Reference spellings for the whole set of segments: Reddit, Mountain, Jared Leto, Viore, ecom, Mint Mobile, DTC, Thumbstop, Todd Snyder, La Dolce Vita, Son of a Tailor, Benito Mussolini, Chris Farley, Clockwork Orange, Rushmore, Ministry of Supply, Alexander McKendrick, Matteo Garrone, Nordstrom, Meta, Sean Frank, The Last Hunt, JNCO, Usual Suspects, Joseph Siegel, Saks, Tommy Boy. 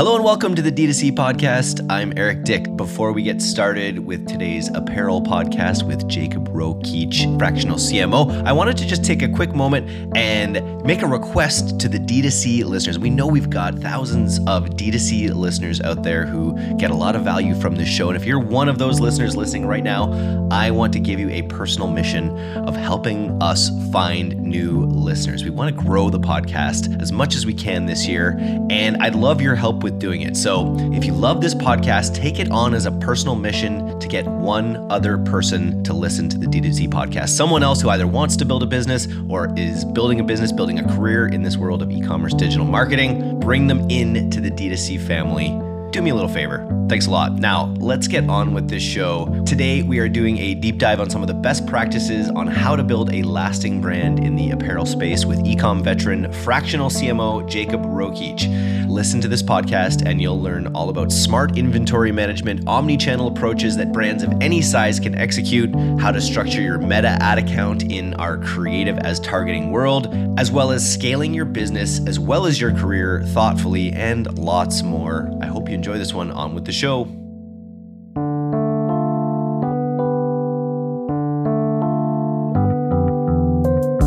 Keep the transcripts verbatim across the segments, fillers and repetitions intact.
Hello and welcome to the D T C podcast. I'm Eric Dick. Before we get started with today's apparel podcast with Jacob Rokeach, fractional C M O, I wanted to just take a quick moment and make a request to the D T C listeners. We know we've got thousands of D T C listeners out there who get a lot of value from this show. And if you're one of those listeners listening right now, I want to give you a personal mission of helping us find new listeners. We want to grow the podcast as much as we can this year, and I'd love your help with doing it. So if you love this podcast, take it on as a personal mission to get one other person to listen to the D T C podcast. Someone else who either wants to build a business or is building a business, building a career in this world of e-commerce digital marketing, bring them in to the D T C family. Do me a little favor. Thanks a lot. Now, let's get on with this show. Today, we are doing a deep dive on some of the best practices on how to build a lasting brand in the apparel space with e-com veteran, fractional C M O, Jacob Rokeach. Listen to this podcast and you'll learn all about smart inventory management, omni-channel approaches that brands of any size can execute, how to structure your meta ad account in our creative as targeting world, as well as scaling your business, as well as your career thoughtfully, and lots more. I hope you enjoy this one. On with the show.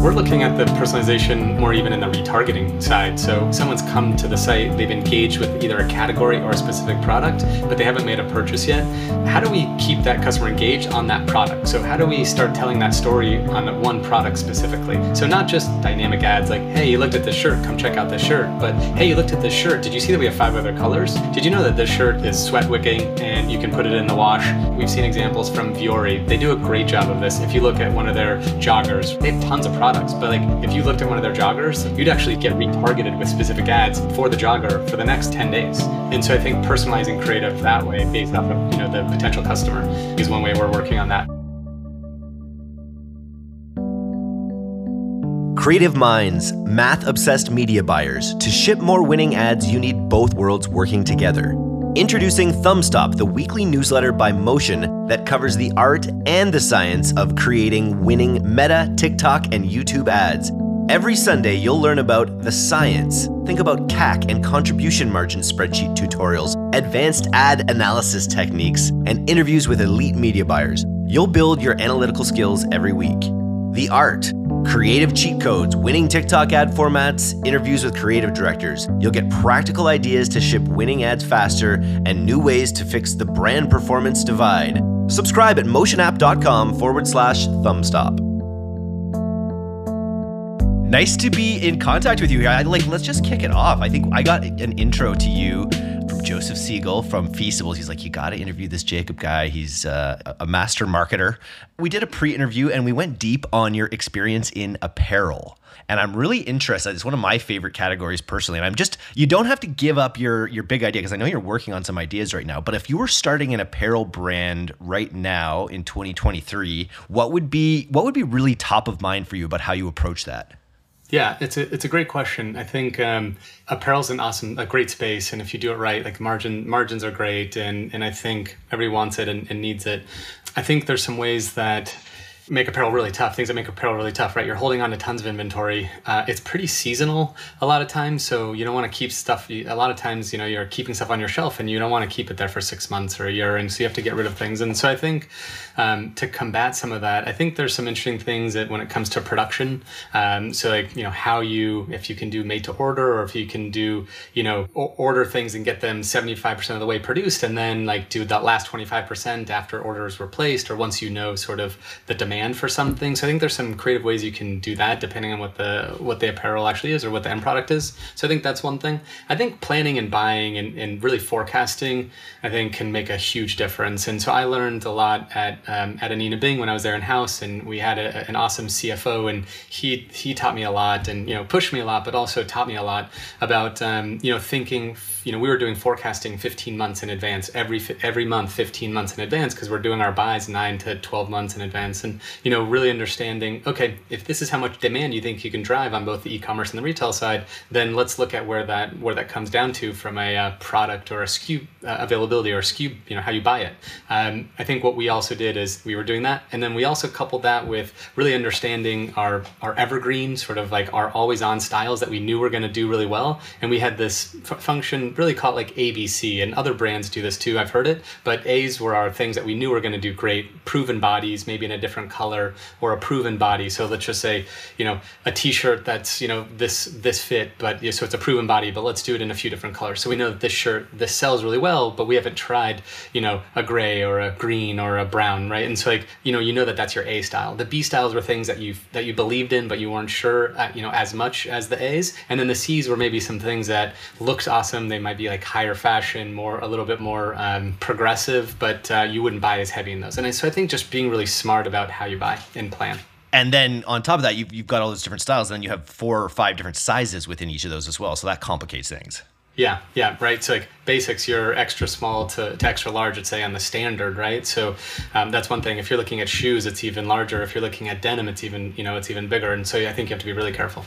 We're looking at the personalization more even in the retargeting side. So someone's come to the site, they've engaged with either a category or a specific product, but they haven't made a purchase yet. How do we keep that customer engaged on that product? So how do we start telling that story on that one product specifically? So not just dynamic ads like, hey, you looked at this shirt, come check out this shirt, but hey, you looked at this shirt, did you see that we have five other colors? Did you know that this shirt is sweat wicking and you can put it in the wash? We've seen examples from Viore. They do a great job of this. If you look at one of their joggers, they have tons of products. But like, if you looked at one of their joggers, you'd actually get retargeted with specific ads for the jogger for the next ten days. And so I think personalizing creative that way based off of, you know, the potential customer is one way we're working on that. Creative minds, math-obsessed media buyers. To ship more winning ads, you need both worlds working together. Introducing Thumbstop, the weekly newsletter by Motion that covers the art and the science of creating winning Meta, TikTok, and YouTube ads. Every Sunday, you'll learn about the science. Think about C A C and contribution margin spreadsheet tutorials, advanced ad analysis techniques, and interviews with elite media buyers. You'll build your analytical skills every week. The art. Creative cheat codes, winning TikTok ad formats, interviews with creative directors. You'll get practical ideas to ship winning ads faster and new ways to fix the brand performance divide. Subscribe at motion app dot com forward slash thumbstop. Nice to be in contact with you. I, like, let's just kick it off. I think I got an intro to you from Joseph Siegel from Feasible. He's like, you got to interview this Jacob guy. He's uh, a master marketer. We did a pre-interview and we went deep on your experience in apparel. And I'm really interested. It's one of my favorite categories personally. And I'm just, you don't have to give up your, your big idea because I know you're working on some ideas right now. But if you were starting an apparel brand right now in twenty twenty-three, what would be what would be really top of mind for you about how you approach that? Yeah, it's a it's a great question. I think um, apparel's an awesome, a great space, and if you do it right, like margin margins are great, and and I think everyone wants it and, and needs it. I think there's some ways that make apparel really tough, things that make apparel really tough, right? You're holding on to tons of inventory. Uh, it's pretty seasonal a lot of times, so you don't want to keep stuff. A lot of times, you know, you're keeping stuff on your shelf and you don't want to keep it there for six months or a year, and so you have to get rid of things. And so I think um, to combat some of that, I think there's some interesting things that when it comes to production, um, so like, you know, how you, if you can do made to order, or if you can do, you know, order things and get them seventy-five percent of the way produced, and then like do that last twenty-five percent after orders were placed, or once you know sort of the demand for something. So I think there's some creative ways you can do that depending on what the what the apparel actually is or what the end product is. So I think that's one thing. I think planning and buying and, and really forecasting, I think, can make a huge difference. And so I learned a lot at um, at Anine Bing when I was there in house, and we had a, an awesome C F O, and he he taught me a lot, and you know pushed me a lot, but also taught me a lot about um, you know thinking. You know, we were doing forecasting fifteen months in advance every every month, fifteen months in advance, because we're doing our buys nine to twelve months in advance. And you know, really understanding, okay, if this is how much demand you think you can drive on both the e-commerce and the retail side, then let's look at where that where that comes down to from a uh, product or a S K U uh, availability or S K U, you know, how you buy it. Um, I think what we also did is we were doing that, and then we also coupled that with really understanding our our evergreen, sort of like our always-on styles that we knew were going to do really well. And we had this f function really called like A B C, and other brands do this too, I've heard it, but A's were our things that we knew were going to do great, proven bodies, maybe in a different color, or a proven body. So let's just say, you know, a t-shirt that's, you know, this this fit, but you know, so it's a proven body, but let's do it in a few different colors. So we know that this shirt, this sells really well, but we haven't tried, you know, a gray or a green or a brown, right? And so like, you know, you know that that's your A style. The B styles were things that you that you believed in, but you weren't sure, uh, you know, as much as the A's. And then the C's were maybe some things that looked awesome. They might be like higher fashion, more a little bit more um, progressive, but uh, you wouldn't buy as heavy in those. And I, so I think just being really smart about how you buy and plan. And then on top of that, you've, you've got all those different styles, and then you have four or five different sizes within each of those as well. So that complicates things. Yeah, yeah, right. So like basics, you're extra small to, to extra large, I'd say, on the standard, right? So um, that's one thing. If you're looking at shoes, it's even larger. If you're looking at denim, it's even, you know, it's even bigger. And so I think you have to be really careful.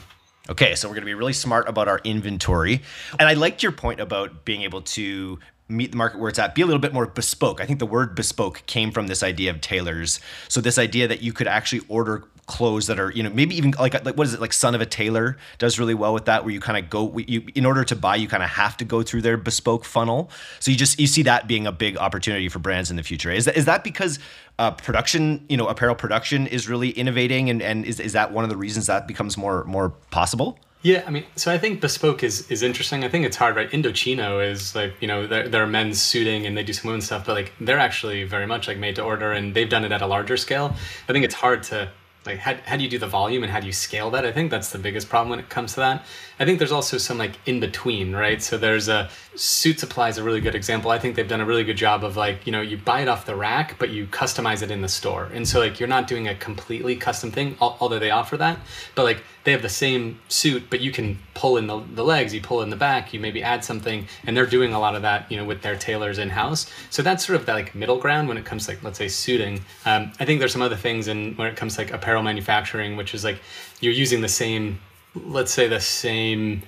Okay, so we're going to be really smart about our inventory. And I liked your point about being able to meet the market where it's at, be a little bit more bespoke. I think the word bespoke came from this idea of tailors. So this idea that you could actually order clothes that are, you know, maybe even like, like what is it, like Son of a Tailor does really well with that, where you kind of go, you, in order to buy, you kind of have to go through their bespoke funnel. So you just, you see that being a big opportunity for brands in the future. Is that, is that because uh, production, you know, apparel production is really innovating, and, and is, is that one of the reasons that becomes more, more possible? Yeah, I mean, so I think bespoke is, is interesting. I think it's hard, right? Indochino is like, you know, they're, they're men's suiting and they do some women's stuff, but like they're actually very much like made to order, and they've done it at a larger scale. I think it's hard to, like, how, how do you do the volume and how do you scale that? I think that's the biggest problem when it comes to that. I think there's also some like in between, right? So there's a Suit Supply is a really good example. I think they've done a really good job of like, you know, you buy it off the rack, but you customize it in the store. And so like, you're not doing a completely custom thing, although they offer that, but like they have the same suit, but you can pull in the, the legs, you pull in the back, you maybe add something, and they're doing a lot of that, you know, with their tailors in-house. So that's sort of that like middle ground when it comes to like, let's say suiting. Um, I think there's some other things in when it comes to like apparel manufacturing, which is like, you're using the same, let's say the same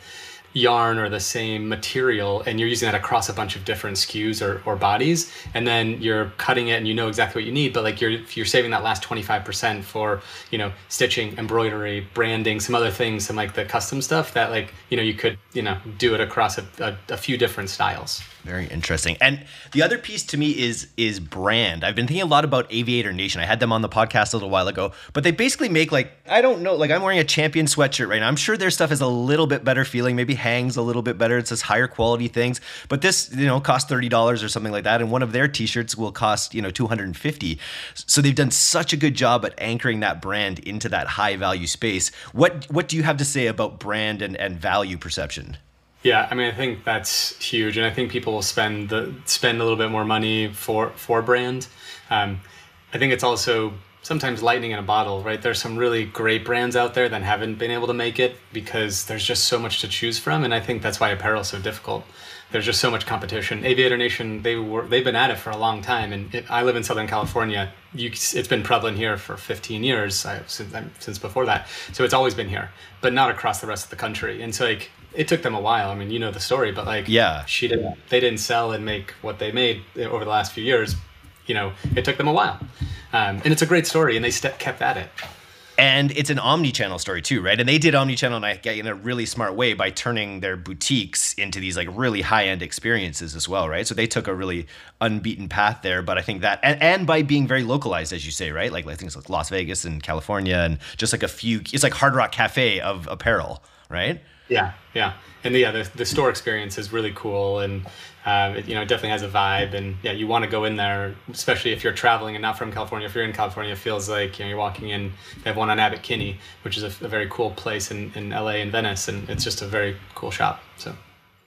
yarn or the same material, and you're using that across a bunch of different S K Us or, or bodies, and then you're cutting it and you know exactly what you need, but like you're you're saving that last twenty-five percent for, you know, stitching, embroidery, branding, some other things, some like the custom stuff that like, you know, you could, you know, do it across a, a, a few different styles. Very interesting. And the other piece to me is is brand. I've been thinking a lot about Aviator Nation. I had them on the podcast a little while ago, but they basically make like, I don't know, like I'm wearing a Champion sweatshirt right now. I'm sure their stuff is a little bit better feeling, maybe hangs a little bit better. It says higher quality things, but this, you know, costs thirty dollars or something like that. And one of their t-shirts will cost, you know, two hundred fifty dollars. So they've done such a good job at anchoring that brand into that high value space. What, what do you have to say about brand and, and value perception? Yeah, I mean, I think that's huge, and I think people will spend the spend a little bit more money for for brand. Um, I think it's also sometimes lightning in a bottle, right? There's some really great brands out there that haven't been able to make it because there's just so much to choose from, and I think that's why apparel is so difficult. There's just so much competition. Aviator Nation, they were they've been at it for a long time, and it, I live in Southern California. You, it's been prevalent here for fifteen years I, since since before that, so it's always been here, but not across the rest of the country. And so like, it took them a while. I mean, you know the story, but like, yeah, she didn't. They didn't sell and make what they made over the last few years. You know, it took them a while, um, and it's a great story, and they st kept at it. And it's an omni-channel story too, right? And they did omni-channel in a really smart way by turning their boutiques into these like really high-end experiences as well, right? So they took a really unbeaten path there, but I think that, and, and by being very localized, as you say, right? Like, like things like Las Vegas and California and just like a few, it's like Hard Rock Cafe of apparel, right? Yeah, yeah. And the, yeah, the, the store experience is really cool, and uh, it, you know, it definitely has a vibe, and yeah, you want to go in there, especially if you're traveling and not from California. If you're in California, it feels like, you know, you're walking in. They have one on Abbot Kinney, which is a, a very cool place in, in L A and Venice, and it's just a very cool shop. So,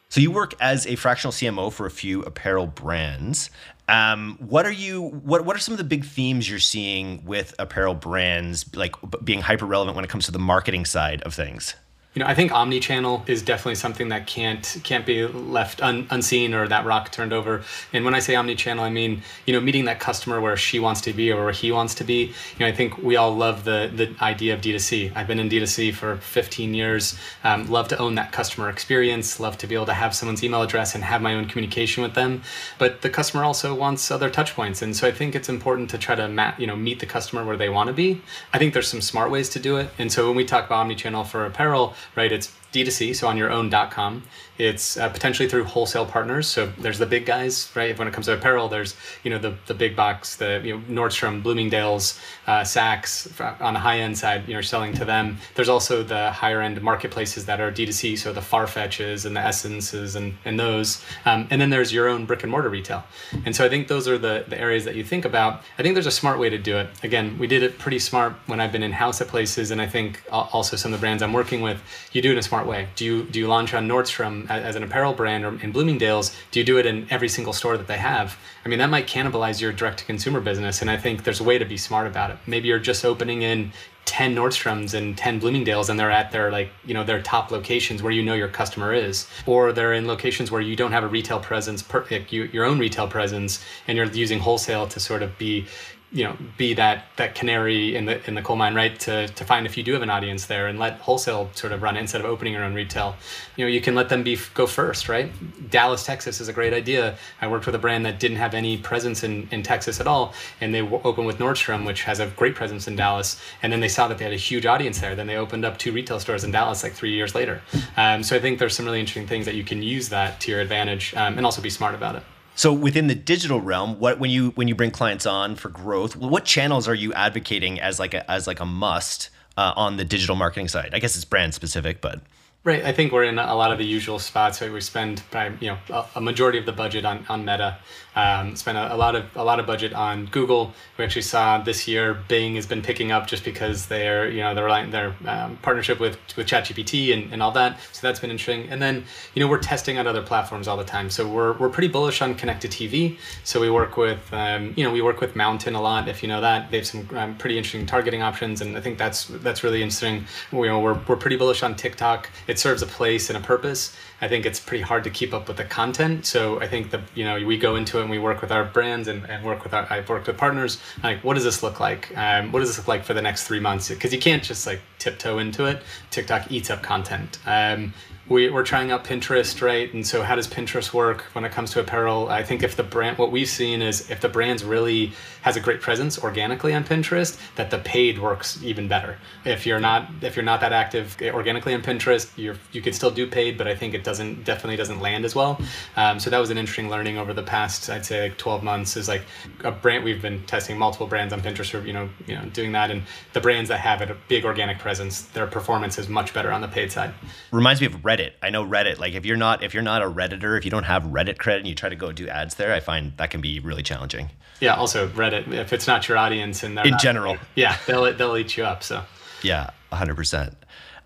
so you work as a fractional C M O for a few apparel brands. Um, what are you? What What are some of the big themes you're seeing with apparel brands, like being hyper relevant when it comes to the marketing side of things? You know, I think omni-channel is definitely something that can't can't be left un, unseen or that rock turned over. And when I say omni-channel, I mean, you know, meeting that customer where she wants to be or where he wants to be. You know, I think we all love the the idea of D two C. I've been in D two C for fifteen years. Um, love to own that customer experience. Love to be able to have someone's email address and have my own communication with them. But the customer also wants other touch points, and so I think it's important to try to ma- you know meet the customer where they want to be. I think there's some smart ways to do it. And so when we talk about omni-channel for apparel, right, it's D two C, so on your own .com. It's uh, potentially through wholesale partners. So there's the big guys, right? When it comes to apparel, there's, you know, the the big box, the you know, Nordstrom, Bloomingdale's, uh, Saks. On the high end side, you know, selling to them. There's also the higher end marketplaces that are D two C, so the Farfetches and the Essences and and those. Um, and then there's your own brick and mortar retail. And so I think those are the the areas that you think about. I think there's a smart way to do it. Again, we did it pretty smart when I've been in house at places, and I think also some of the brands I'm working with, you do it in a smart way. Do you do you launch on Nordstrom as an apparel brand or in Bloomingdale's? Do you do it in every single store that they have? I mean, that might cannibalize your direct-to-consumer business, and I think there's a way to be smart about it. Maybe you're just opening in ten Nordstroms and ten Bloomingdale's, and they're at their like you know their top locations where you know your customer is, or they're in locations where you don't have a retail presence, per, like you, your own retail presence, and you're using wholesale to sort of be you know, be that that canary in the in the coal mine, right? To to find if you do have an audience there, and let wholesale sort of run it instead of opening your own retail. You know, you can let them be go first, right? Dallas, Texas is a great idea. I worked with a brand that didn't have any presence in in Texas at all, and they w- opened with Nordstrom, which has a great presence in Dallas. And then they saw that they had a huge audience there. Then they opened up two retail stores in Dallas like three years later. Um, so I think there's some really interesting things that you can use that to your advantage, um, and also be smart about it. So within the digital realm, what when you when you bring clients on for growth, what channels are you advocating as like a as like a must uh, on the digital marketing side? I guess it's brand specific, but right. I think we're in a lot of the usual spots, right? We spend, you know, a majority of the budget on, on Meta, um, spend a, a lot of a lot of budget on Google. We actually saw this year Bing has been picking up just because they're, you know, they're their um, partnership with, with ChatGPT and, and all that. So that's been interesting. And then, you know, we're testing on other platforms all the time. So we're we're pretty bullish on connected T V. So we work with, um, you know, we work with Mountain a lot. If you know that, they have some um, pretty interesting targeting options, and I think that's that's really interesting. You know, we're we're pretty bullish on TikTok. It serves a place and a purpose. I think it's pretty hard to keep up with the content. So I think that, you know, we go into it and we work with our brands and, and work with our, I've worked with partners. Like, what does this look like? Um, what does this look like for the next three months? Because you can't just like tiptoe into it. TikTok eats up content. Um, we, we're trying out Pinterest, right? And so how does Pinterest work when it comes to apparel? I think if the brand, what we've seen is if the brand's really has a great presence organically on Pinterest, that the paid works even better. If you're not, if you're not that active organically on Pinterest, You're, you could still do paid, but I think it doesn't definitely doesn't land as well. Um, so that was an interesting learning over the past, I'd say like twelve months, is like a brand, we've been testing multiple brands on Pinterest, or, you know, you know, doing that. And the brands that have a big organic presence, their performance is much better on the paid side. Reminds me of Reddit. I know Reddit, like if you're not, if you're not a Redditor, if you don't have Reddit credit and you try to go do ads there, I find that can be really challenging. Yeah. Also Reddit, if it's not your audience and they're in not, general, yeah, they'll, they'll eat you up. So yeah, a hundred percent.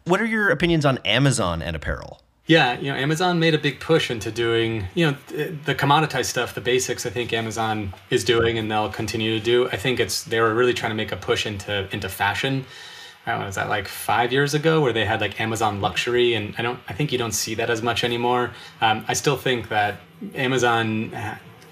What are your opinions on Amazon and apparel? Yeah, you know, Amazon made a big push into doing, you know, the commoditized stuff, the basics. I think Amazon is doing, and they'll continue to do. I think it's they were really trying to make a push into into fashion. I don't know, is that like five years ago where they had like Amazon luxury, and I don't, I think you don't see that as much anymore. Um, I still think that Amazon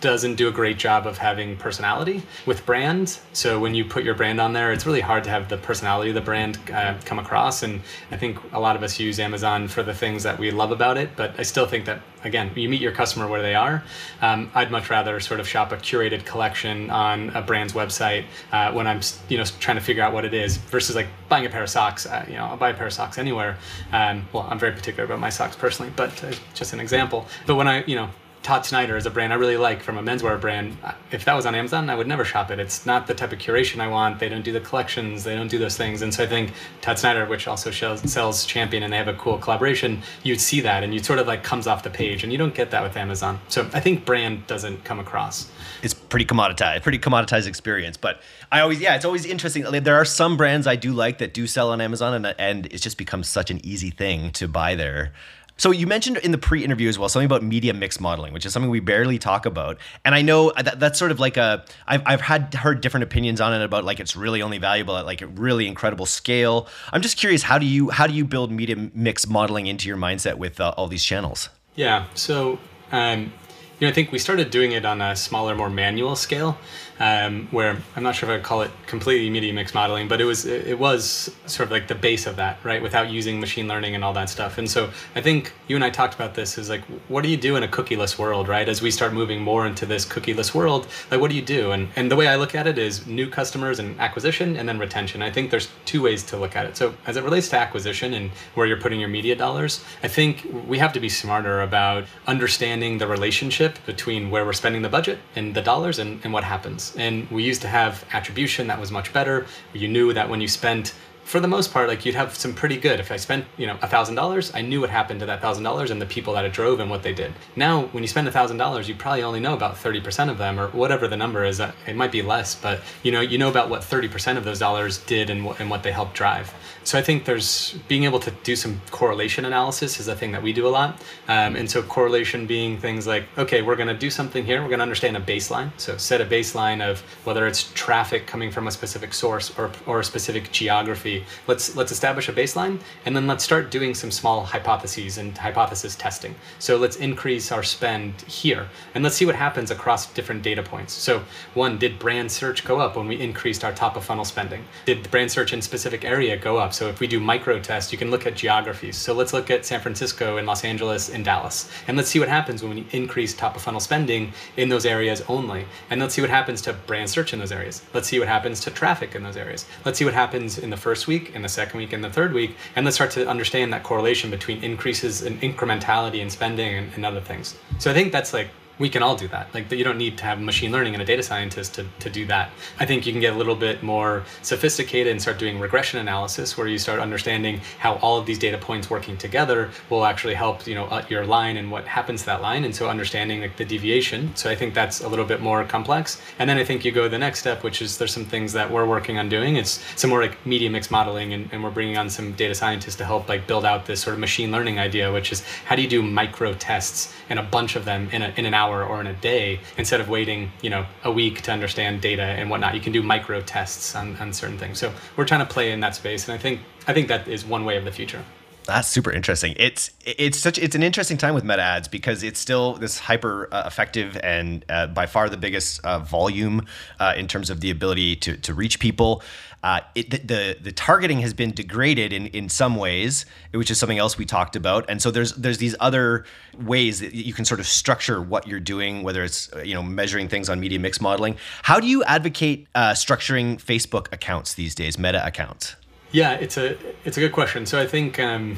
doesn't do a great job of having personality with brand. So when you put your brand on there, it's really hard to have the personality of the brand uh, come across. And I think a lot of us use Amazon for the things that we love about it. But I still think that, again, you meet your customer where they are. Um, I'd much rather sort of shop a curated collection on a brand's website uh, when I'm, you know, trying to figure out what it is versus like buying a pair of socks. Uh, you know, I'll buy a pair of socks anywhere. Um, well, I'm very particular about my socks personally, but uh, just an example. But when I, you know, Todd Snyder is a brand I really like from a menswear brand. If that was on Amazon, I would never shop it. It's not the type of curation I want. They don't do the collections. They don't do those things. And so I think Todd Snyder, which also sells Champion, and they have a cool collaboration, you'd see that and you sort of like comes off the page, and you don't get that with Amazon. So I think brand doesn't come across. It's pretty commoditized, pretty commoditized experience. But I always, yeah, it's always interesting. There are some brands I do like that do sell on Amazon, and, and it's just become such an easy thing to buy there. So you mentioned in the pre-interview as well something about media mix modeling, which is something we barely talk about. And I know that that's sort of like a I've I've had heard different opinions on it about like it's really only valuable at like a really incredible scale. I'm just curious, how do you how do you build media mix modeling into your mindset with uh, all these channels? Yeah, so um, you know I think we started doing it on a smaller, more manual scale, um, where I'm not sure if I'd call it completely media mix modeling, but it was it was sort of like the base of that, right? Without using machine learning and all that stuff. And so I think you and I talked about this is like, what do you do in a cookieless world, right? As we start moving more into this cookieless world, like what do you do? And and the way I look at it is new customers and acquisition and then retention. I think there's two ways to look at it. So as it relates to acquisition and where you're putting your media dollars, I think we have to be smarter about understanding the relationship between where we're spending the budget and the dollars and, and what happens. And we used to have attribution that was much better. You knew that when you spent, for the most part, like you'd have some pretty good. If I spent, you know, a thousand dollars, I knew what happened to that a thousand dollars and the people that it drove and what they did. Now, when you spend a thousand dollars, you probably only know about thirty percent of them or whatever the number is. It might be less, but you know, you know about what thirty percent of those dollars did and what, and what they helped drive. So I think there's being able to do some correlation analysis is a thing that we do a lot. Um, and so correlation being things like, okay, we're going to do something here. We're going to understand a baseline. So set a baseline of whether it's traffic coming from a specific source or, or a specific geography. Let's let's establish a baseline, and then let's start doing some small hypotheses and hypothesis testing. So let's increase our spend here, and let's see what happens across different data points. So one, did brand search go up when we increased our top of funnel spending? Did brand search in specific area go up? So if we do micro tests, you can look at geographies. So let's look at San Francisco and Los Angeles and Dallas, and let's see what happens when we increase top of funnel spending in those areas only. And let's see what happens to brand search in those areas. Let's see what happens to traffic in those areas. Let's see what happens in the first week and the second week and the third week, and let's start to understand that correlation between increases in incrementality and spending and, and other things. So I think that's like, we can all do that. Like, you don't need to have machine learning and a data scientist to, to do that. I think you can get a little bit more sophisticated and start doing regression analysis, where you start understanding how all of these data points working together will actually help, you know, your line and what happens to that line. And so understanding like the deviation. So I think that's a little bit more complex. And then I think you go the next step, which is there's some things that we're working on doing. It's some more like media mix modeling, and, and we're bringing on some data scientists to help like build out this sort of machine learning idea, which is how do you do micro tests and a bunch of them in, a, in an hour or in a day, instead of waiting, you know, a week to understand data and whatnot. You can do micro tests on, on certain things. So we're trying to play in that space. And I think I think that is one way of the future. That's super interesting. It's it's such it's an interesting time with meta ads, because it's still this hyper uh, effective and uh, by far the biggest uh, volume uh, in terms of the ability to to reach people. Uh, it, the, the the targeting has been degraded in, in some ways, which is something else we talked about. And so there's there's these other ways that you can sort of structure what you're doing, whether it's, you know, measuring things on media mix modeling. How do you advocate uh, structuring Facebook accounts these days, meta accounts? Yeah, it's a it's a good question. So I think um,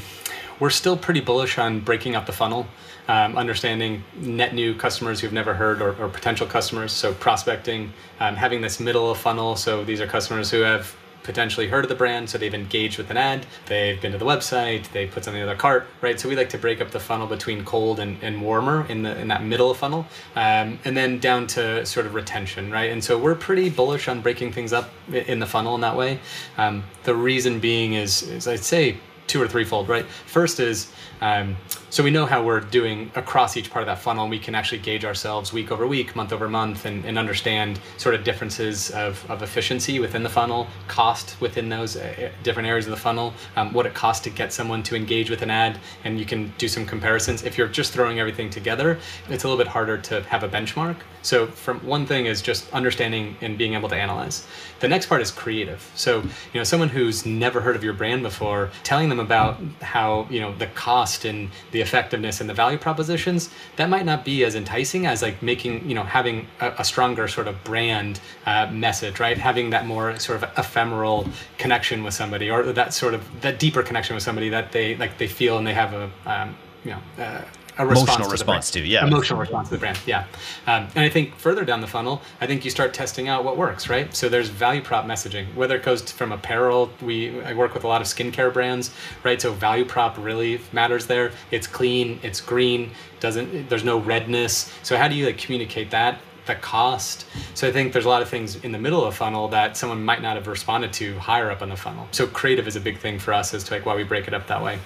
we're still pretty bullish on breaking up the funnel. Um, understanding net new customers who've never heard or, or potential customers. So prospecting, um, having this middle of funnel. So these are customers who have potentially heard of the brand, so they've engaged with an ad, they've been to the website, they put something in their cart, right? So we like to break up the funnel between cold and, and warmer in the in that middle of funnel, um, and then down to sort of retention, right? And so we're pretty bullish on breaking things up in the funnel in that way. Um, the reason being is, is I'd say two or threefold, right? First is, um, so we know how we're doing across each part of that funnel. We can actually gauge ourselves week over week, month over month, and, and understand sort of differences of, of efficiency within the funnel, cost within those different areas of the funnel, um, what it costs to get someone to engage with an ad, and you can do some comparisons. If you're just throwing everything together, it's a little bit harder to have a benchmark. So from one thing is just understanding and being able to analyze. The next part is creative. So, you know, someone who's never heard of your brand before, telling them about how, you know, the cost and the effectiveness and the value propositions, that might not be as enticing as like making, you know, having a, a stronger sort of brand uh, message, right? Having that more sort of ephemeral connection with somebody, or that sort of that deeper connection with somebody that they like they feel and they have a um, you know uh, a response emotional to response brand. to yeah emotional response to the brand yeah um, and I think further down the funnel, I think you start testing out what works, right? So there's value prop messaging, whether it goes to, from apparel, we I work with a lot of skincare brands, right? So value prop really matters there. It's clean, it's green, doesn't there's no redness. So how do you like communicate that? The cost. So I think there's a lot of things in the middle of funnel that someone might not have responded to higher up on the funnel. So creative is a big thing for us as to like why we break it up that way.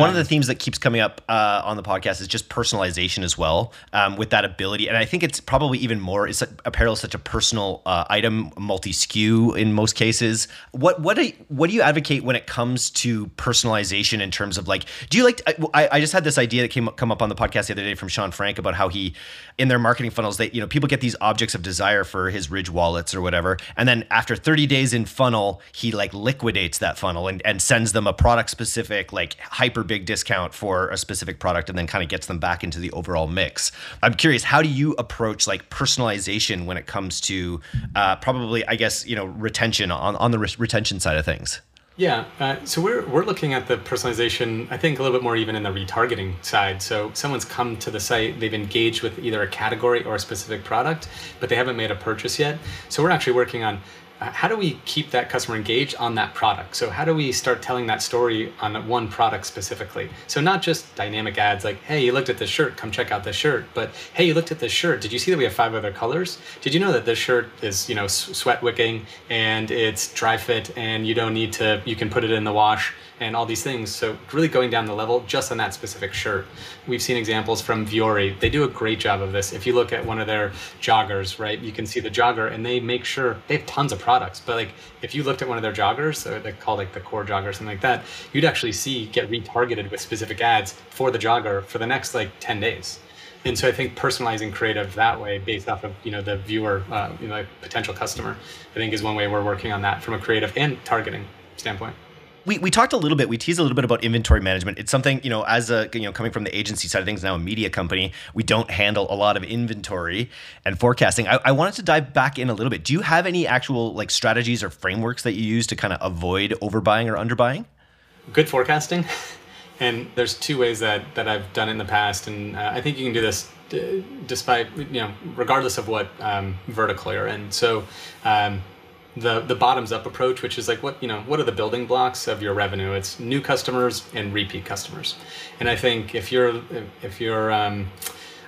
One of the themes that keeps coming up uh, on the podcast is just personalization as well, um, with that ability. And I think it's probably even more, it's apparel is such a personal uh, item, multi-S K U in most cases. What what do, what do you advocate when it comes to personalization in terms of like, do you like, to, I, I just had this idea that came up, come up on the podcast the other day from Sean Frank about how he, in their marketing funnels, they, you know, people get these objects of desire for his Ridge wallets or whatever. And then after thirty days in funnel, he like liquidates that funnel and, and sends them a product specific, like hyper big discount for a specific product, and then kind of gets them back into the overall mix. I'm curious, how do you approach like personalization when it comes to uh, probably, I guess, you know, retention on, on the re- retention side of things? Yeah. Uh, so we're, we're looking at the personalization, I think a little bit more even in the retargeting side. So someone's come to the site, they've engaged with either a category or a specific product, but they haven't made a purchase yet. So we're actually working on how do we keep that customer engaged on that product? So how do we start telling that story on one product specifically? So not just dynamic ads like, hey, you looked at this shirt, come check out this shirt. But hey, you looked at this shirt. Did you see that we have five other colors? Did you know that this shirt is, you know, sweat wicking and it's dry fit and you don't need to, you can put it in the wash and all these things. So really going down the level just on that specific shirt. We've seen examples from Viore. They do a great job of this. If you look at one of their joggers, right, you can see the jogger and they make sure they have tons of products. But like if you looked at one of their joggers, so they call like the core jogger or something like that, you'd actually see get retargeted with specific ads for the jogger for the next like ten days. And so I think personalizing creative that way based off of, you know, the viewer, uh, you know, like potential customer, I think is one way we're working on that from a creative and targeting standpoint. We we talked a little bit, we teased a little bit about inventory management. It's something, you know, as a, you know, coming from the agency side of things, now a media company, we don't handle a lot of inventory and forecasting. I, I wanted to dive back in a little bit. Do you have any actual like strategies or frameworks that you use to kind of avoid overbuying or underbuying? Good forecasting. And there's two ways that, that I've done in the past. And uh, I think you can do this d- despite, you know, regardless of what um, vertical you're in. So, um, the the bottoms up approach, which is like what, you know, what are the building blocks of your revenue? It's new customers and repeat customers. And I think if you're if you're um,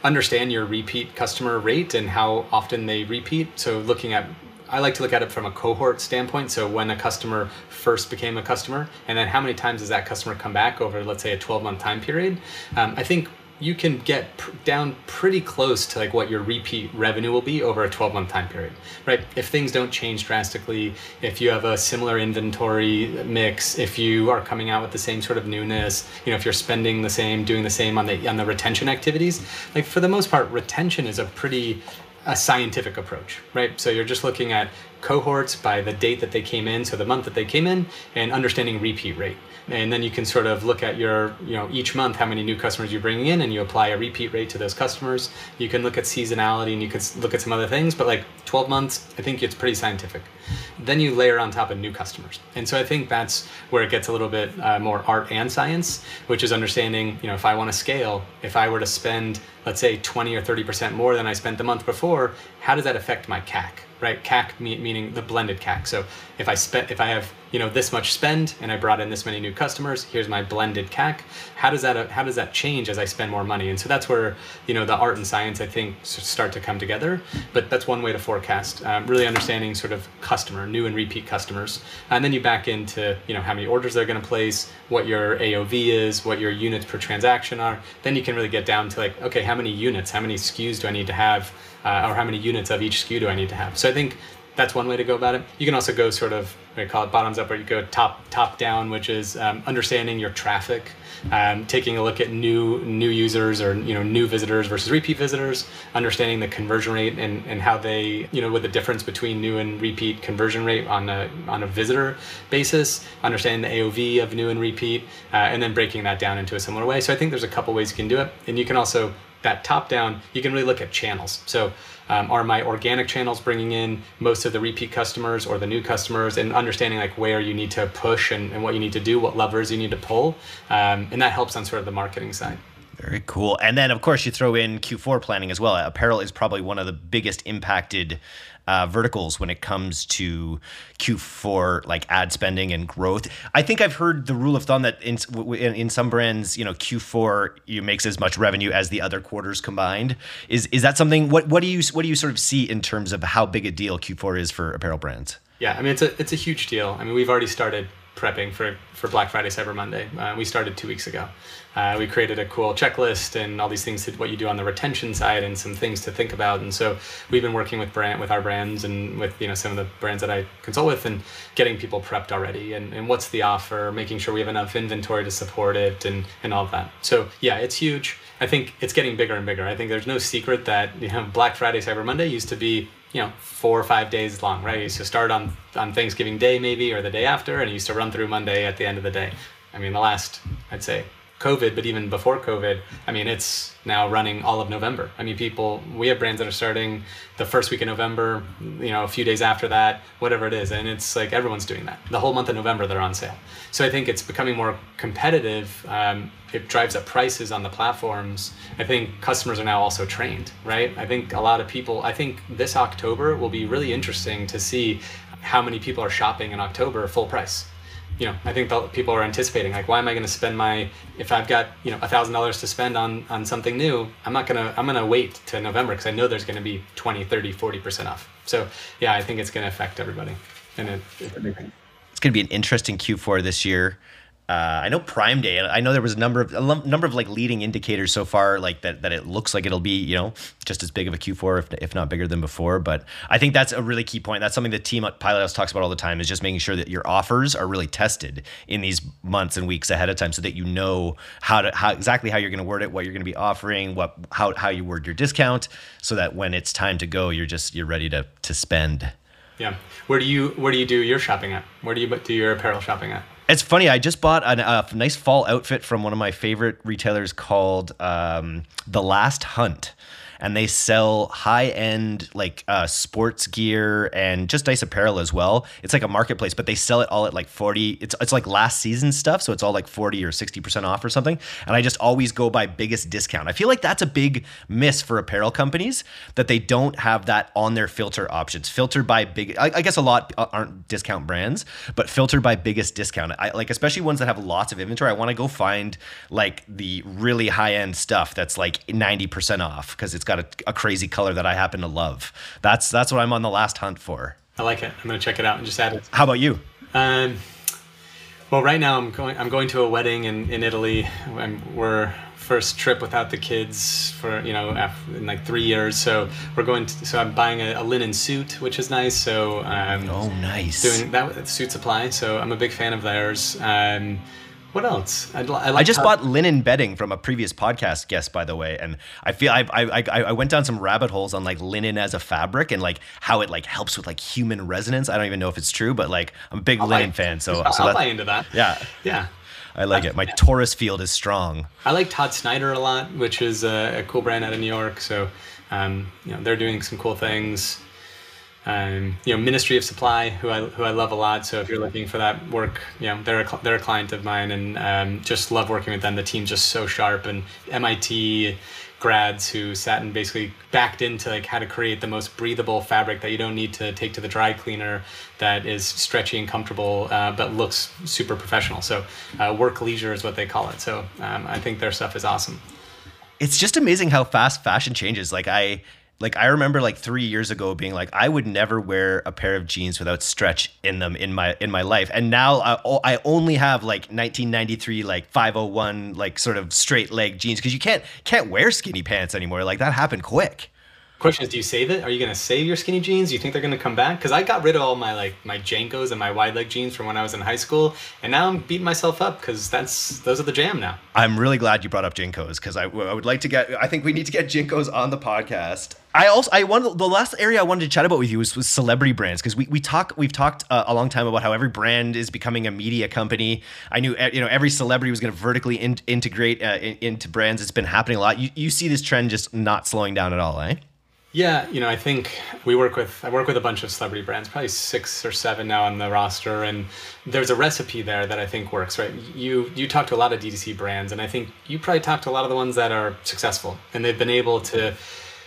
understand your repeat customer rate and how often they repeat. So looking at, I like to look at it from a cohort standpoint. So when a customer first became a customer, and then how many times does that customer come back over, let's say, a twelve month time period? Um, I think you can get pr- down pretty close to like what your repeat revenue will be over a twelve month time period, right? If things don't change drastically, if you have a similar inventory mix, if you are coming out with the same sort of newness, you know, if you're spending the same, doing the same on the on the retention activities, like for the most part, retention is a pretty a scientific approach, right? So you're just looking at cohorts by the date that they came in, so the month that they came in, and understanding repeat rate. And then you can sort of look at your, you know, each month, how many new customers you're bringing in, and you apply a repeat rate to those customers. You can look at seasonality and you can look at some other things, but like twelve months, I think it's pretty scientific. Then you layer on top of new customers. And so I think that's where it gets a little bit uh, more art and science, which is understanding, you know, if I want to scale, if I were to spend, let's say twenty or thirty percent more than I spent the month before, how does that affect my C A C? Right? C A C meaning the blended C A C. So if I spent, if I have, you know, this much spend and I brought in this many new customers, here's my blended C A C. How does that, how does that change as I spend more money? And so that's where, you know, the art and science, I think, start to come together. But that's one way to forecast, um, really understanding sort of customer, new and repeat customers. And then you back into, you know, how many orders they're going to place, what your A O V is, what your units per transaction are. Then you can really get down to like, okay, how many units, how many S K Us do I need to have? Uh, or how many units of each S K U do I need to have? So I think that's one way to go about it. You can also go sort of, I call it bottoms up, or you go top top down, which is um, understanding your traffic, um, taking a look at new new users or, you know, new visitors versus repeat visitors, understanding the conversion rate and, and how they, you know, with the difference between new and repeat conversion rate on a on a visitor basis, understanding the A O V of new and repeat, uh, and then breaking that down into a similar way. So I think there's a couple ways you can do it, and you can also, that top down, you can really look at channels. So um, are my organic channels bringing in most of the repeat customers or the new customers, and understanding like where you need to push and, and what you need to do, what levers you need to pull. Um, and that helps on sort of the marketing side. Very cool. And then of course you throw in Q four planning as well. Apparel is probably one of the biggest impacted Uh, verticals when it comes to Q four, like ad spending and growth. I think I've heard the rule of thumb that in in, in some brands, you know, Q four you makes as much revenue as the other quarters combined. Is is that something? What what do you what do you sort of see in terms of how big a deal Q four is for apparel brands? Yeah, I mean it's a it's a huge deal. I mean we've already started prepping for, for Black Friday, Cyber Monday. Uh, we started two weeks ago. Uh, we created a cool checklist and all these things that what you do on the retention side and some things to think about. And so we've been working with brand with our brands and with you know some of the brands that I consult with and getting people prepped already and, and what's the offer, making sure we have enough inventory to support it and, and all of that. So yeah, it's huge. I think it's getting bigger and bigger. I think there's no secret that you know Black Friday, Cyber Monday used to be you know, four or five days long, right? It used to start on, on Thanksgiving Day maybe, or the day after, and it used to run through Monday at the end of the day. I mean, the last, I'd say, COVID, but even before COVID, I mean, it's now running all of November. I mean, people, we have brands that are starting the first week of November, you know, a few days after that, whatever it is. And it's like, everyone's doing that. The whole month of November, they're on sale. So I think it's becoming more competitive. Um, it drives up prices on the platforms. I think customers are now also trained, right? I think a lot of people, I think this October will be really interesting to see how many people are shopping in October full price. You know, I think that people are anticipating, like, why am I going to spend my, if I've got, you know, a thousand dollars to spend on, on something new, I'm not going to, I'm going to wait to November because I know there's going to be twenty, thirty, forty percent off. So yeah, I think it's going to affect everybody. And it, it, it's going to be an interesting Q four this year. Uh, I know Prime Day, I know there was a number of, a number of like leading indicators so far, like that, that it looks like it'll be, you know, just as big of a Q four, if, if not bigger than before. But I think that's a really key point. That's something the team at Pilot House talks about all the time, is just making sure that your offers are really tested in these months and weeks ahead of time so that you know how to, how exactly how you're going to word it, what you're going to be offering, what, how, how you word your discount so that when it's time to go, you're just, you're ready to, to spend. Yeah. Where do you, where do you do your shopping at? Where do you do your apparel shopping at? It's funny. I just bought a uh, nice fall outfit from one of my favorite retailers called um, The Last Hunt, and they sell high-end like uh, sports gear and just nice apparel as well. It's like a marketplace, but they sell it all at like forty. It's it's like last season stuff, so it's all like forty or sixty percent off or something. And I just always go by biggest discount. I feel like that's a big miss for apparel companies, that they don't have that on their filter options. Filter by big. I, I guess a lot aren't discount brands, but filter by biggest discount. I like, especially ones that have lots of inventory. I want to go find like the really high end stuff that's like ninety percent off because it's got a, a crazy color that I happen to love. That's that's what I'm on the last hunt for. I like it. I'm going to check it out and just add it. How about you? Um, well, right now I'm going I'm going to a wedding in, in Italy. I'm, we're first trip without the kids for, you know, in like three years. So we're going to, so I'm buying a, a linen suit, which is nice. So um, oh, nice. Doing that with Suit Supply. So I'm a big fan of theirs. Um, what else? I'd, I, like I just how- bought linen bedding from a previous podcast guest, by the way. And I feel I, I, I, I went down some rabbit holes on like linen as a fabric and like how it like helps with like human resonance. I don't even know if it's true, but like I'm a big I'll linen buy, fan. So, I'll, so I'll buy into that. Yeah. Yeah. I like it. My Taurus field is strong. I like Todd Snyder a lot, which is a, a cool brand out of New York. So, um, you know, they're doing some cool things. Um, you know, Ministry of Supply, who I who I love a lot. So if you're looking for that work, you know, they're a, they're a client of mine, and um, just love working with them. The team's just so sharp, and M I T grads who sat and basically backed into like how to create the most breathable fabric that you don't need to take to the dry cleaner, that is stretchy and comfortable, uh, but looks super professional. So uh, work leisure is what they call it. So um, I think their stuff is awesome. It's just amazing how fast fashion changes. Like I... Like I remember like three years ago being like, I would never wear a pair of jeans without stretch in them in my in my life. And now I, I only have like nineteen ninety-three, like five oh one, like sort of straight leg jeans, because you can't can't wear skinny pants anymore. Like that happened quick. Question is, do you save it? Are you going to save your skinny jeans? Do you think they're going to come back? Because I got rid of all my like my J N C Os and my wide leg jeans from when I was in high school, and now I'm beating myself up because that's those are the jam now. I'm really glad you brought up J N C Os, because I, I would like to get. I think we need to get J N C Os on the podcast. I also I wanted the last area I wanted to chat about with you was, was celebrity brands, because we we talk we've talked uh, a long time about how every brand is becoming a media company. I knew you know every celebrity was going to vertically in, integrate uh, in, into brands. It's been happening a lot. You you see this trend just not slowing down at all, eh? Yeah, you know, I think we work with I work with a bunch of celebrity brands, probably six or seven now on the roster, and there's a recipe there that I think works, right? You you talk to a lot of D T C brands, and I think you probably talk to a lot of the ones that are successful and they've been able to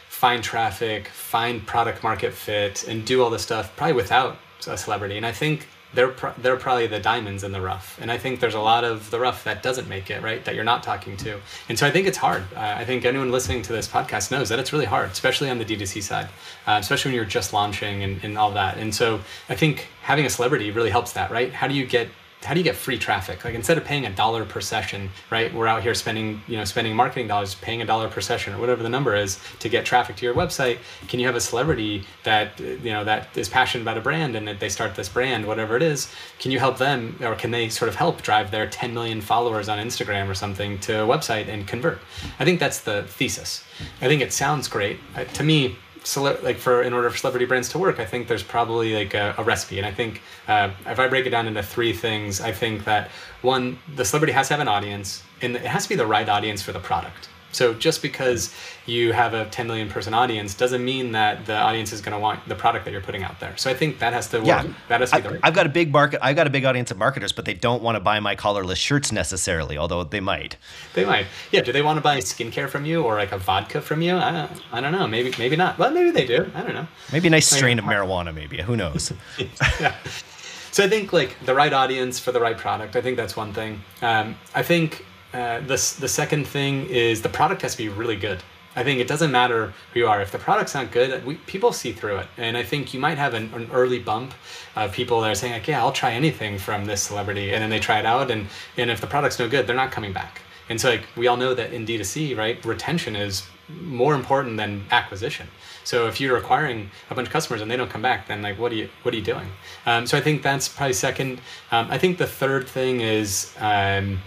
find traffic, find product market fit, and do all this stuff probably without a celebrity. And I think they're they're probably the diamonds in the rough. And I think there's a lot of the rough that doesn't make it, right? That you're not talking to. And so I think it's hard. Uh, I think anyone listening to this podcast knows that it's really hard, especially on the D T C side, uh, especially when you're just launching and, and all that. And so I think having a celebrity really helps that, right? How do you get how do you get free traffic? Like, instead of paying a dollar per session, right? We're out here spending, you know, spending marketing dollars, paying a dollar per session or whatever the number is to get traffic to your website. Can you have a celebrity that, you know, that is passionate about a brand and they start this brand, whatever it is? Can you help them, or can they sort of help drive their ten million followers on Instagram or something to a website and convert? I think that's the thesis. I think it sounds great. Uh, to me, Cele- like for in order for celebrity brands to work, I think there's probably like a, a recipe. And I think uh, if I break it down into three things, I think that one, the celebrity has to have an audience, and it has to be the right audience for the product. So just because you have a ten million person audience doesn't mean that the audience is going to want the product that you're putting out there. So I think that has to work. Yeah, that has to be the right. I've got a big market. I've got a big audience of marketers, but they don't want to buy my collarless shirts necessarily, although they might. They might. Yeah. Do they want to buy skincare from you or like a vodka from you? I don't, I don't know. Maybe, maybe not. Well, maybe they do. I don't know. Maybe a nice strain of marijuana, maybe. Who knows? Yeah. So I think like the right audience for the right product. I think that's one thing. Um, I think... Uh, the, the second thing is the product has to be really good. I think it doesn't matter who you are. If the product's not good, we, people see through it. And I think you might have an, an early bump of people that are saying like, yeah, I'll try anything from this celebrity. And then they try it out. And, and if the product's no good, they're not coming back. And so like, we all know that in D two C, right, retention is more important than acquisition. So if you're acquiring a bunch of customers and they don't come back, then like, what are you, what are you doing? Um, so I think that's probably second. Um, I think the third thing is... Um,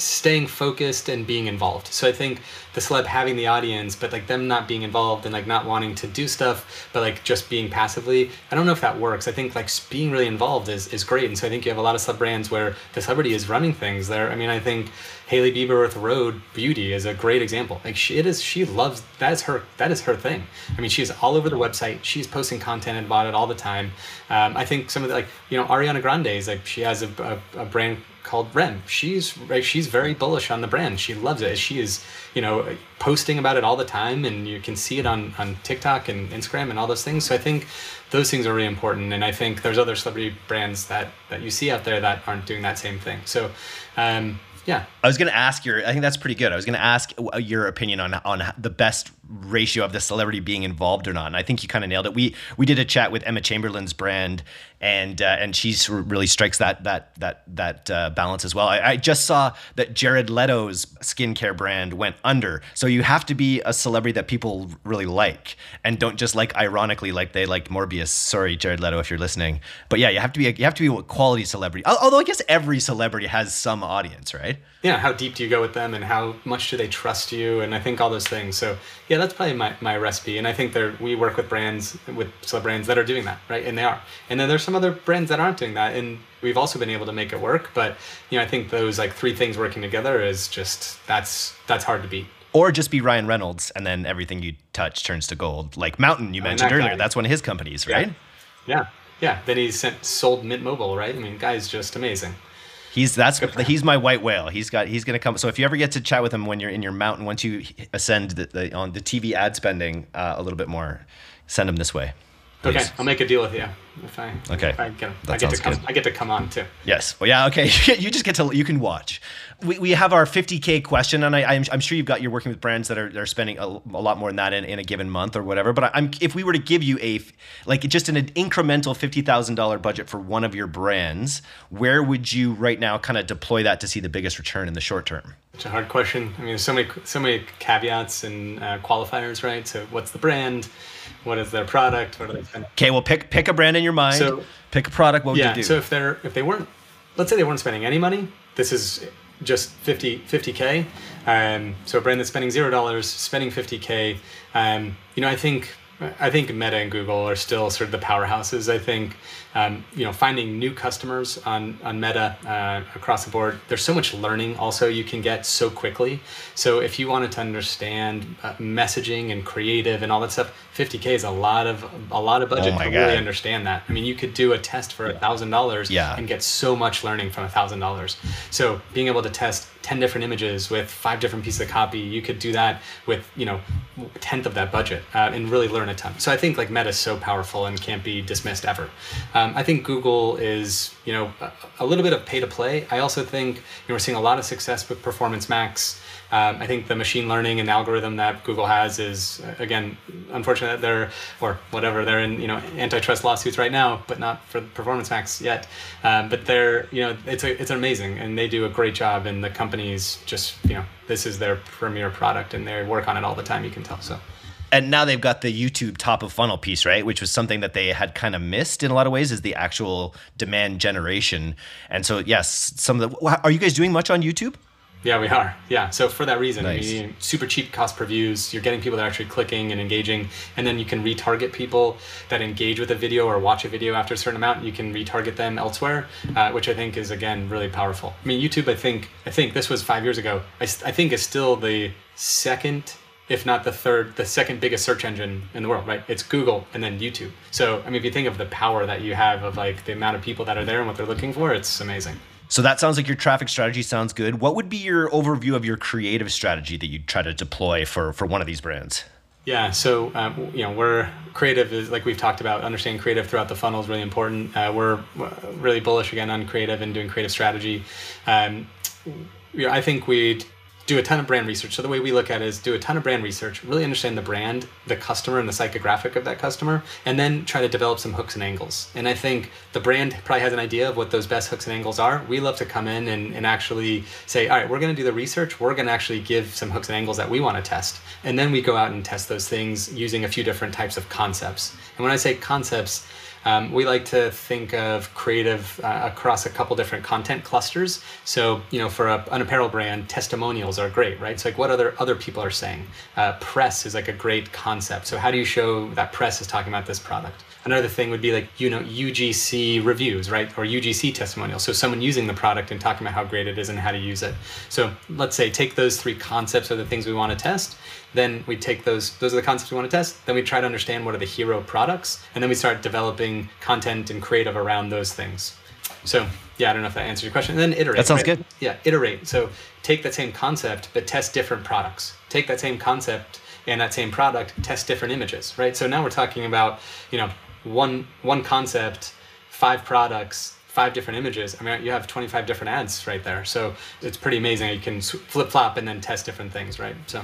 staying focused and being involved. So I think the celeb having the audience, but like them not being involved and like not wanting to do stuff, but like just being passively, I don't know if that works. I think like being really involved is, is great. And so I think you have a lot of sub brands where the celebrity is running things there. I mean, I think Hailey Bieber with Road Beauty is a great example. Like she, it is, she loves, that is her, that is her thing. I mean, she's all over the website. She's posting content about it all the time. Um, I think some of the, like, you know, Ariana Grande is like, she has a, a, a brand called Rem. She's right. She's very bullish on the brand. She loves it. She is, you know, posting about it all the time, and you can see it on, on TikTok and Instagram and all those things. So I think those things are really important. And I think there's other celebrity brands that, that you see out there that aren't doing that same thing. So, um, yeah. I was going to ask your, I think that's pretty good. I was going to ask your opinion on on the best ratio of the celebrity being involved or not. And I think you kind of nailed it. We we did a chat with Emma Chamberlain's brand, and uh, and she really strikes that that that that uh, balance as well. I, I just saw that Jared Leto's skincare brand went under. So you have to be a celebrity that people really like and don't just like ironically like they liked Morbius. Sorry, Jared Leto, if you're listening. But yeah, you have to be a, you have to be a quality celebrity. Although I guess every celebrity has some audience, right? Yeah, how deep do you go with them, and how much do they trust you? And I think all those things. So yeah, that's probably my, my recipe. And I think there we work with brands, with celeb brands that are doing that, right? And they are. And then there's some other brands that aren't doing that, and we've also been able to make it work. But you know, I think those like three things working together is just that's that's hard to beat. Or just be Ryan Reynolds, and then everything you touch turns to gold. Like Mountain, you mentioned earlier. That's one of his companies, right? Yeah, yeah. Then he sent, sold Mint Mobile, right? I mean, guy's just amazing. He's that's he's my white whale. He's got he's gonna come. So if you ever get to chat with him when you're in your mountain, once you ascend the, the, on the T V ad spending uh, a little bit more, send him this way. Please. Okay, I'll make a deal with you if I okay. If I get, I get to come. Good. I get to come on too. Yes. Well, yeah. Okay. You just get to you can watch. We we have our fifty K question, and I I'm, I'm sure you've got you're working with brands that are that are spending a, a lot more than that in, in a given month or whatever. But I'm if we were to give you a like just an, an incremental fifty thousand dollars budget for one of your brands, where would you right now kind of deploy that to see the biggest return in the short term? It's a hard question. I mean, there's so many so many caveats and uh, qualifiers, right? So what's the brand? What is their product? What are they spending? Okay, well, pick pick a brand in your mind. So, pick a product. What would yeah, you do? So if they're if they weren't, let's say they weren't spending any money. This is just fifty K. Um, so a brand that's spending zero dollars, spending fifty K. Um, you know, I think I think Meta and Google are still sort of the powerhouses. I think um, you know finding new customers on on Meta uh, across the board. There's so much learning also you can get so quickly. So if you wanted to understand uh, messaging and creative and all that stuff, fifty K is a lot of a lot of budget oh to God. really understand that. I mean, you could do a test for a thousand dollars and get so much learning from a thousand dollars. So being able to test ten different images with five different pieces of copy, you could do that with you know a tenth of that budget uh, and really learn a ton. So I think like Meta is so powerful and can't be dismissed ever. Um, I think Google is you know a, a little bit of pay to play. I also think you know, we're seeing a lot of success with Performance Max. Um, I think the machine learning and algorithm that Google has is again unfortunately. that they're, or whatever, they're in, you know, antitrust lawsuits right now, but not for Performance Max yet. Um, but they're, you know, it's a, it's amazing, and they do a great job, and the company's just, you know, this is their premier product, and they work on it all the time, you can tell, so. And now they've got the YouTube top of funnel piece, right? Which was something that they had kind of missed in a lot of ways, is the actual demand generation. And so, yes, some of the, are you guys doing much on YouTube? Yeah, we are. Yeah. So for that reason, nice. You, super cheap cost per views. You're getting people that are actually clicking and engaging, and then you can retarget people that engage with a video or watch a video after a certain amount. You can retarget them elsewhere, uh, which I think is, again, really powerful. I mean, YouTube, I think, I think this was five years ago. I, I think is still the second, if not the third, the second biggest search engine in the world, right? It's Google and then YouTube. So, I mean, if you think of the power that you have of like the amount of people that are there and what they're looking for, it's amazing. So that sounds like your traffic strategy sounds good. What would be your overview of your creative strategy that you'd try to deploy for, for one of these brands? Yeah, so um, you know, we're creative is like we've talked about. Understanding creative throughout the funnel is really important. Uh, we're really bullish again on creative and doing creative strategy. Um, you know, I think we'd do a ton of brand research. So the way we look at it is do a ton of brand research, really understand the brand, the customer, and the psychographic of that customer, and then try to develop some hooks and angles. And I think the brand probably has an idea of what those best hooks and angles are. We love to come in and, and actually say, all right, we're going to do the research. We're going to actually give some hooks and angles that we want to test. And then we go out and test those things using a few different types of concepts. And when I say concepts, Um, we like to think of creative uh, across a couple different content clusters. So, you know, for a, an apparel brand, testimonials are great, right? It's like what other other people are saying. Uh, press is like a great concept. So how do you show that press is talking about this product? Another thing would be like, you know, U G C reviews, right? Or U G C testimonials. So someone using the product and talking about how great it is and how to use it. So let's say take those three concepts are the things we want to test. Then we take those, those are the concepts we want to test. Then we try to understand what are the hero products. And then we start developing content and creative around those things. So yeah, I don't know if that answers your question. And then iterate. That sounds right? Good. Yeah, iterate. So take that same concept, but test different products. Take that same concept and that same product, test different images, right? So now we're talking about, you know, one one concept, five products, five different images. I mean, you have twenty-five different ads right there. So it's pretty amazing. You can flip-flop and then test different things, right? So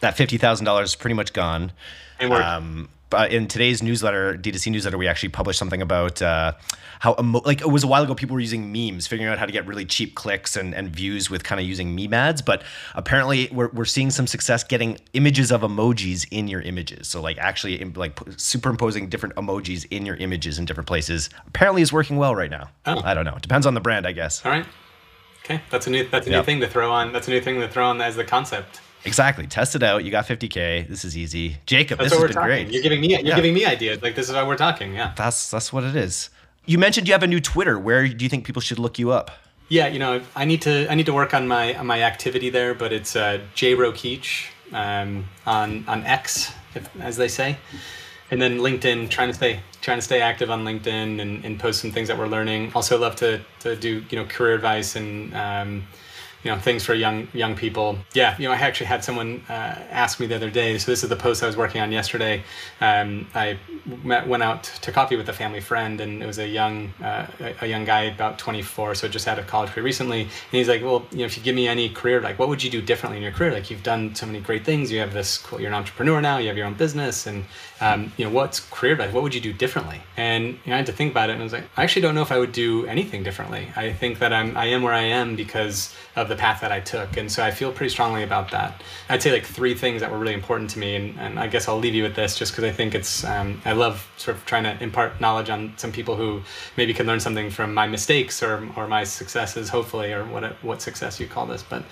that fifty thousand dollars is pretty much gone. And we're um, but in today's newsletter, D T C newsletter, we actually published something about uh, how, emo- like it was a while ago, people were using memes, figuring out how to get really cheap clicks and, and views with kind of using meme ads. But apparently we're, we're seeing some success getting images of emojis in your images. So like actually like superimposing different emojis in your images in different places apparently is working well right now. Oh. I don't know. It depends on the brand, I guess. All right. Okay. That's a new, that's a yep. new thing to throw on. That's a new thing to throw on as the concept. Exactly. Test it out. You got fifty K. This is easy. Jacob, that's this has been talking. Great. You're giving me you're yeah. giving me ideas. Like this is how we're talking. Yeah. That's that's what it is. You mentioned you have a new Twitter. Where do you think people should look you up? Yeah, you know, I need to I need to work on my on my activity there, but it's uh J Rokeach um on on X, if, as they say. And then LinkedIn, trying to stay trying to stay active on LinkedIn and, and post some things that we're learning. Also love to to do, you know, career advice and um you know, things for young young people. Yeah, you know, I actually had someone uh, ask me the other day, so this is the post I was working on yesterday. Um, I met, went out to coffee with a family friend, and it was a young uh, a young guy about twenty-four, so just out of college pretty recently. And he's like, well, you know, if you give me any career, like what would you do differently in your career? Like you've done so many great things. You have this cool, you're an entrepreneur now, you have your own business. And, um, you know, what's career advice? What would you do differently? And you know, I had to think about it, and I was like, I actually don't know if I would do anything differently. I think that I'm, I am where I am because of the path that I took. And so I feel pretty strongly about that. I'd say like three things that were really important to me. And, and I guess I'll leave you with this just because I think it's, um, I love sort of trying to impart knowledge on some people who maybe can learn something from my mistakes or, or my successes, hopefully, or what, what success you call this. But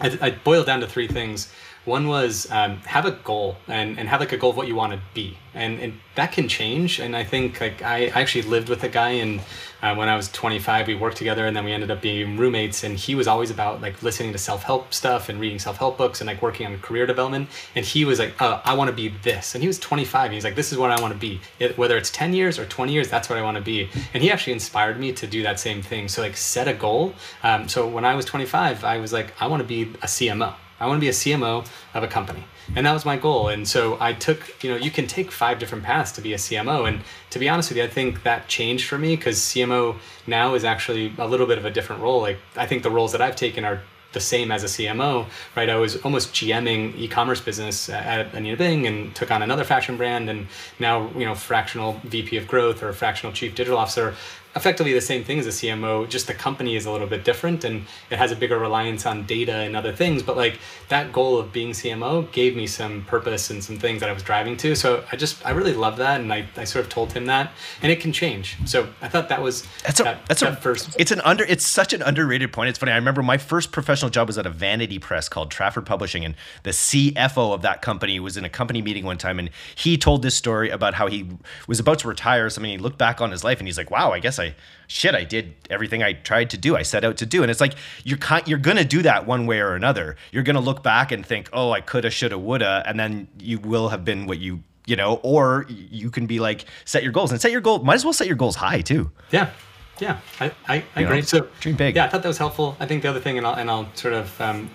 I, I boiled down to three things. One was um, have a goal and, and have like a goal of what you want to be. And, and that can change. And I think like I, I actually lived with a guy, and uh, when I was twenty-five, we worked together, and then we ended up being roommates. And he was always about like listening to self-help stuff and reading self-help books and like working on career development. And he was like, oh, I want to be this. And he was twenty-five. And he's like, this is what I want to be. It, whether it's ten years or twenty years, that's what I want to be. And he actually inspired me to do that same thing. So like set a goal. Um, so when I was twenty-five, I was like, I want to be a C M O. I want to be a C M O of a company. And that was my goal. And so I took, you know, you can take five different paths to be a C M O. And to be honest with you, I think that changed for me because C M O now is actually a little bit of a different role. Like I think the roles that I've taken are the same as a C M O, right? I was almost GMing e-commerce business at Anine Bing and took on another fashion brand, and now, you know, fractional V P of growth or fractional chief digital officer, effectively the same thing as a C M O, just the company is a little bit different and it has a bigger reliance on data and other things. But like that goal of being C M O gave me some purpose and some things that I was driving to. So I just, I really love that. And I, I sort of told him that, and it can change. So I thought that was, that's a, that, that's that a, first. It's an under, it's such an underrated point. It's funny. I remember my first professional job was at a vanity press called Trafford Publishing. And the C F O of that company was in a company meeting one time. And he told this story about how he was about to retire. So I mean, he looked back on his life and he's like, wow, I guess I, shit, I did everything I tried to do, I set out to do. And it's like, you're you're going to do that one way or another. You're going to look back and think, oh, I coulda, shoulda, woulda. And then you will have been what you, you know, or you can be like, set your goals and set your goal. Might as well set your goals high too. Yeah. Yeah. I, I, I agree. Know? So dream big. Yeah. I thought that was helpful. I think the other thing, and I'll, and I'll sort of, um,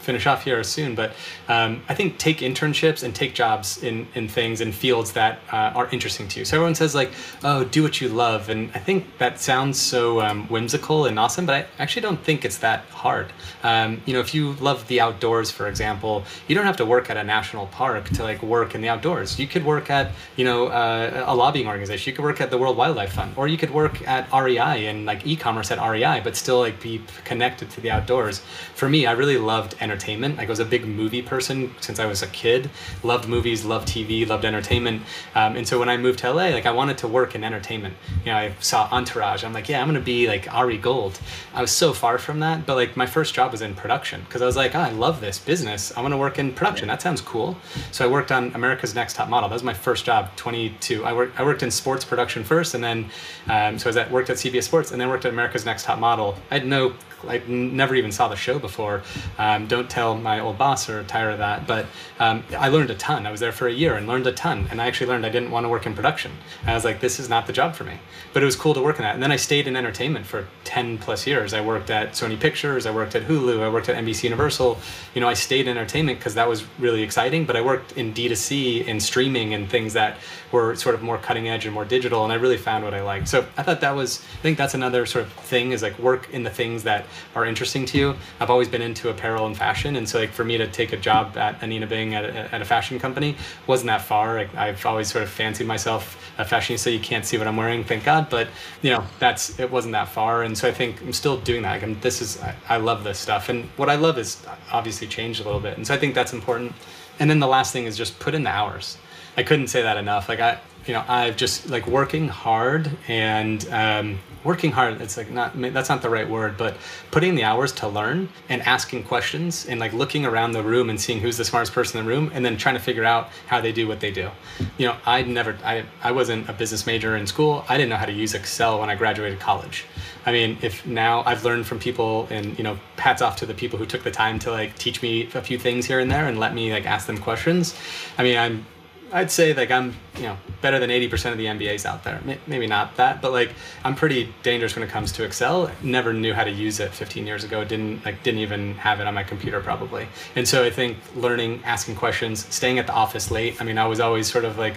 finish off here soon, but um, I think take internships and take jobs in, in things and fields that uh, are interesting to you. So everyone says like, oh, do what you love. And I think that sounds so um, whimsical and awesome, but I actually don't think it's that hard. Um, you know, if you love the outdoors, for example, you don't have to work at a national park to like work in the outdoors. You could work at, you know, uh, a lobbying organization. You could work at the World Wildlife Fund, or you could work at R E I and like e-commerce at R E I, but still like be connected to the outdoors. For me, I really loved energy. Entertainment. Like I was a big movie person since I was a kid, loved movies, loved T V, loved entertainment. Um, and so when I moved to L A, like I wanted to work in entertainment. You know, I saw Entourage. I'm like, yeah, I'm going to be like Ari Gold. I was so far from that. But like my first job was in production because I was like, oh, I love this business. I want to work in production. That sounds cool. So I worked on America's Next Top Model. That was my first job, twenty-two. I worked, I worked in sports production first. And then, um, so I was at, worked at C B S Sports and then worked at America's Next Top Model. I had no I never even saw the show before. Um, don't tell my old boss or Tyra that, but um, I learned a ton. I was there for a year and learned a ton. And I actually learned I didn't want to work in production. And I was like, this is not the job for me, but it was cool to work in that. And then I stayed in entertainment for ten plus years. I worked at Sony Pictures. I worked at Hulu. I worked at N B C Universal. You know, I stayed in entertainment because that was really exciting, but I worked in D two C and streaming and things that were sort of more cutting edge and more digital. And I really found what I liked. So I thought that was, I think that's another sort of thing is like work in the things that are interesting to you. I've always been into apparel and fashion. And so like for me to take a job at Anine Bing at a, at a fashion company wasn't that far. Like, I've always sort of fancied myself a fashionista. You can't see what I'm wearing, thank God. But you know, that's, it wasn't that far. And so I think I'm still doing that. Like I'm, this is, I, I love this stuff. And what I love is obviously changed a little bit. And so I think that's important. And then the last thing is just put in the hours. I couldn't say that enough. Like I, you know, I've just like working hard and, um, working hard, it's like not, that's not the right word, but putting the hours to learn and asking questions and like looking around the room and seeing who's the smartest person in the room and then trying to figure out how they do what they do. You know, I'd never, I, I wasn't a business major in school. I didn't know how to use Excel when I graduated college. I mean, if now I've learned from people and, you know, hats off to the people who took the time to like teach me a few things here and there and let me like ask them questions. I mean, I'm, I'd say like I'm, you know, better than eighty percent of the M B As out there. Maybe not that, but like I'm pretty dangerous when it comes to Excel. Never knew how to use it fifteen years ago. Didn't like didn't even have it on my computer probably. And so I think learning, asking questions, staying at the office late. I mean, I was always sort of like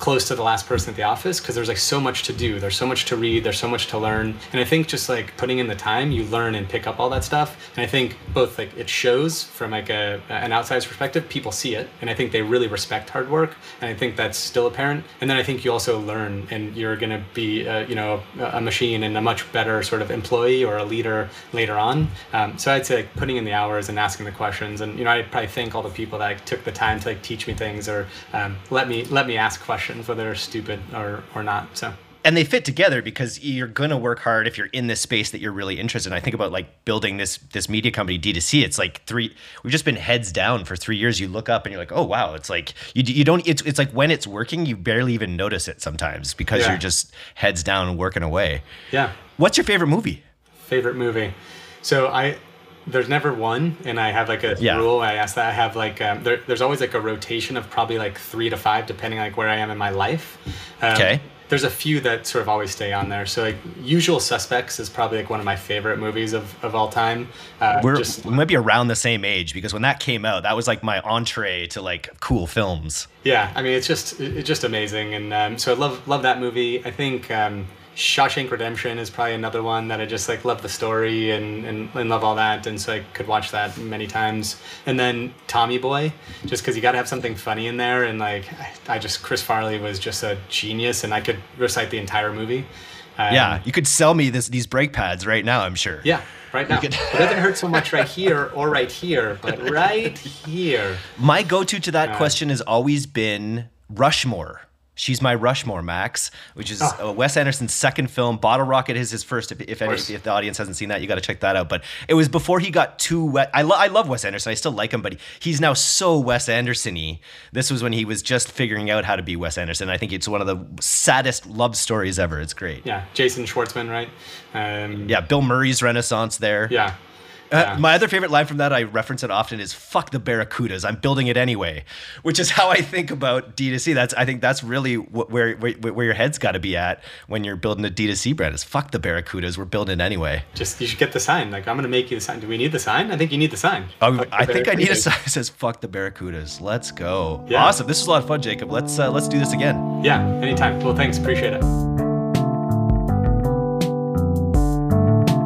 close to the last person at the office because there's like so much to do. There's so much to read. There's so much to learn. And I think just like putting in the time, you learn and pick up all that stuff. And I think both like it shows from like a, an outsider's perspective, people see it. And I think they really respect hard work. And I think that's still apparent. And then I think you also learn and you're going to be, uh, you know, a machine and a much better sort of employee or a leader later on. Um, so I'd say like putting in the hours and asking the questions. And, you know, I'd probably thank all the people that like, took the time to like teach me things or um, let me, let me ask questions, whether they're stupid or, or not. So, and they fit together because you're going to work hard if you're in this space that you're really interested in. I think about like building this, this media company D two C, it's like three, we've just been heads down for three years. You look up and you're like, oh, wow. It's like, you you don't, it's, it's like when it's working, you barely even notice it sometimes because yeah. You're just heads down working away. Yeah. What's your favorite movie? Favorite movie. So I, There's never one, and I have like a yeah. rule. I ask that I have like um, there, there's always like a rotation of probably like three to five, depending on like where I am in my life. Um, okay. There's a few that sort of always stay on there. So like Usual Suspects is probably like one of my favorite movies of, of all time. Uh, We're just, we might be around the same age because when that came out, that was like my entree to like cool films. Yeah, I mean it's just it's just amazing, and um, so I love love that movie. I think. Um, Shawshank Redemption is probably another one that I just like love the story and, and, and love all that, and so I could watch that many times. And then Tommy Boy, just because you got to have something funny in there, and like I, I just Chris Farley was just a genius, and I could recite the entire movie. Um, yeah, you could sell me this these brake pads right now, I'm sure. Yeah, right now. Could... It doesn't hurt so much right here or right here, but right here. My go-to to that uh, question has always been Rushmore. She's My Rushmore, Max, which is oh. Wes Anderson's second film. Bottle Rocket is his first. If if, any, if the audience hasn't seen that, you got to check that out. But it was before he got too wet. I, lo- I love Wes Anderson. I still like him, but he's now so Wes Anderson-y. This was when he was just figuring out how to be Wes Anderson. I think it's one of the saddest love stories ever. It's great. Yeah, Jason Schwartzman, right? Um, yeah, Bill Murray's renaissance there. Yeah. Yeah. Uh, my other favorite line from that, I reference it often, is "fuck the Barracudas, I'm building it anyway," which is how I think about D two C. That's I think that's really wh- where, where where your head's got to be at when you're building a D two C brand, is "fuck the Barracudas, we're building it anyway." Just you should get the sign. Like, I'm gonna make you the sign. Do we need the sign? I think you need the sign. Oh, I think I need a sign that says "fuck the Barracudas." Let's go. Yeah. Awesome. This was a lot of fun, Jacob. Let's uh, let's do this again. Yeah. Anytime. Well, thanks. Appreciate it.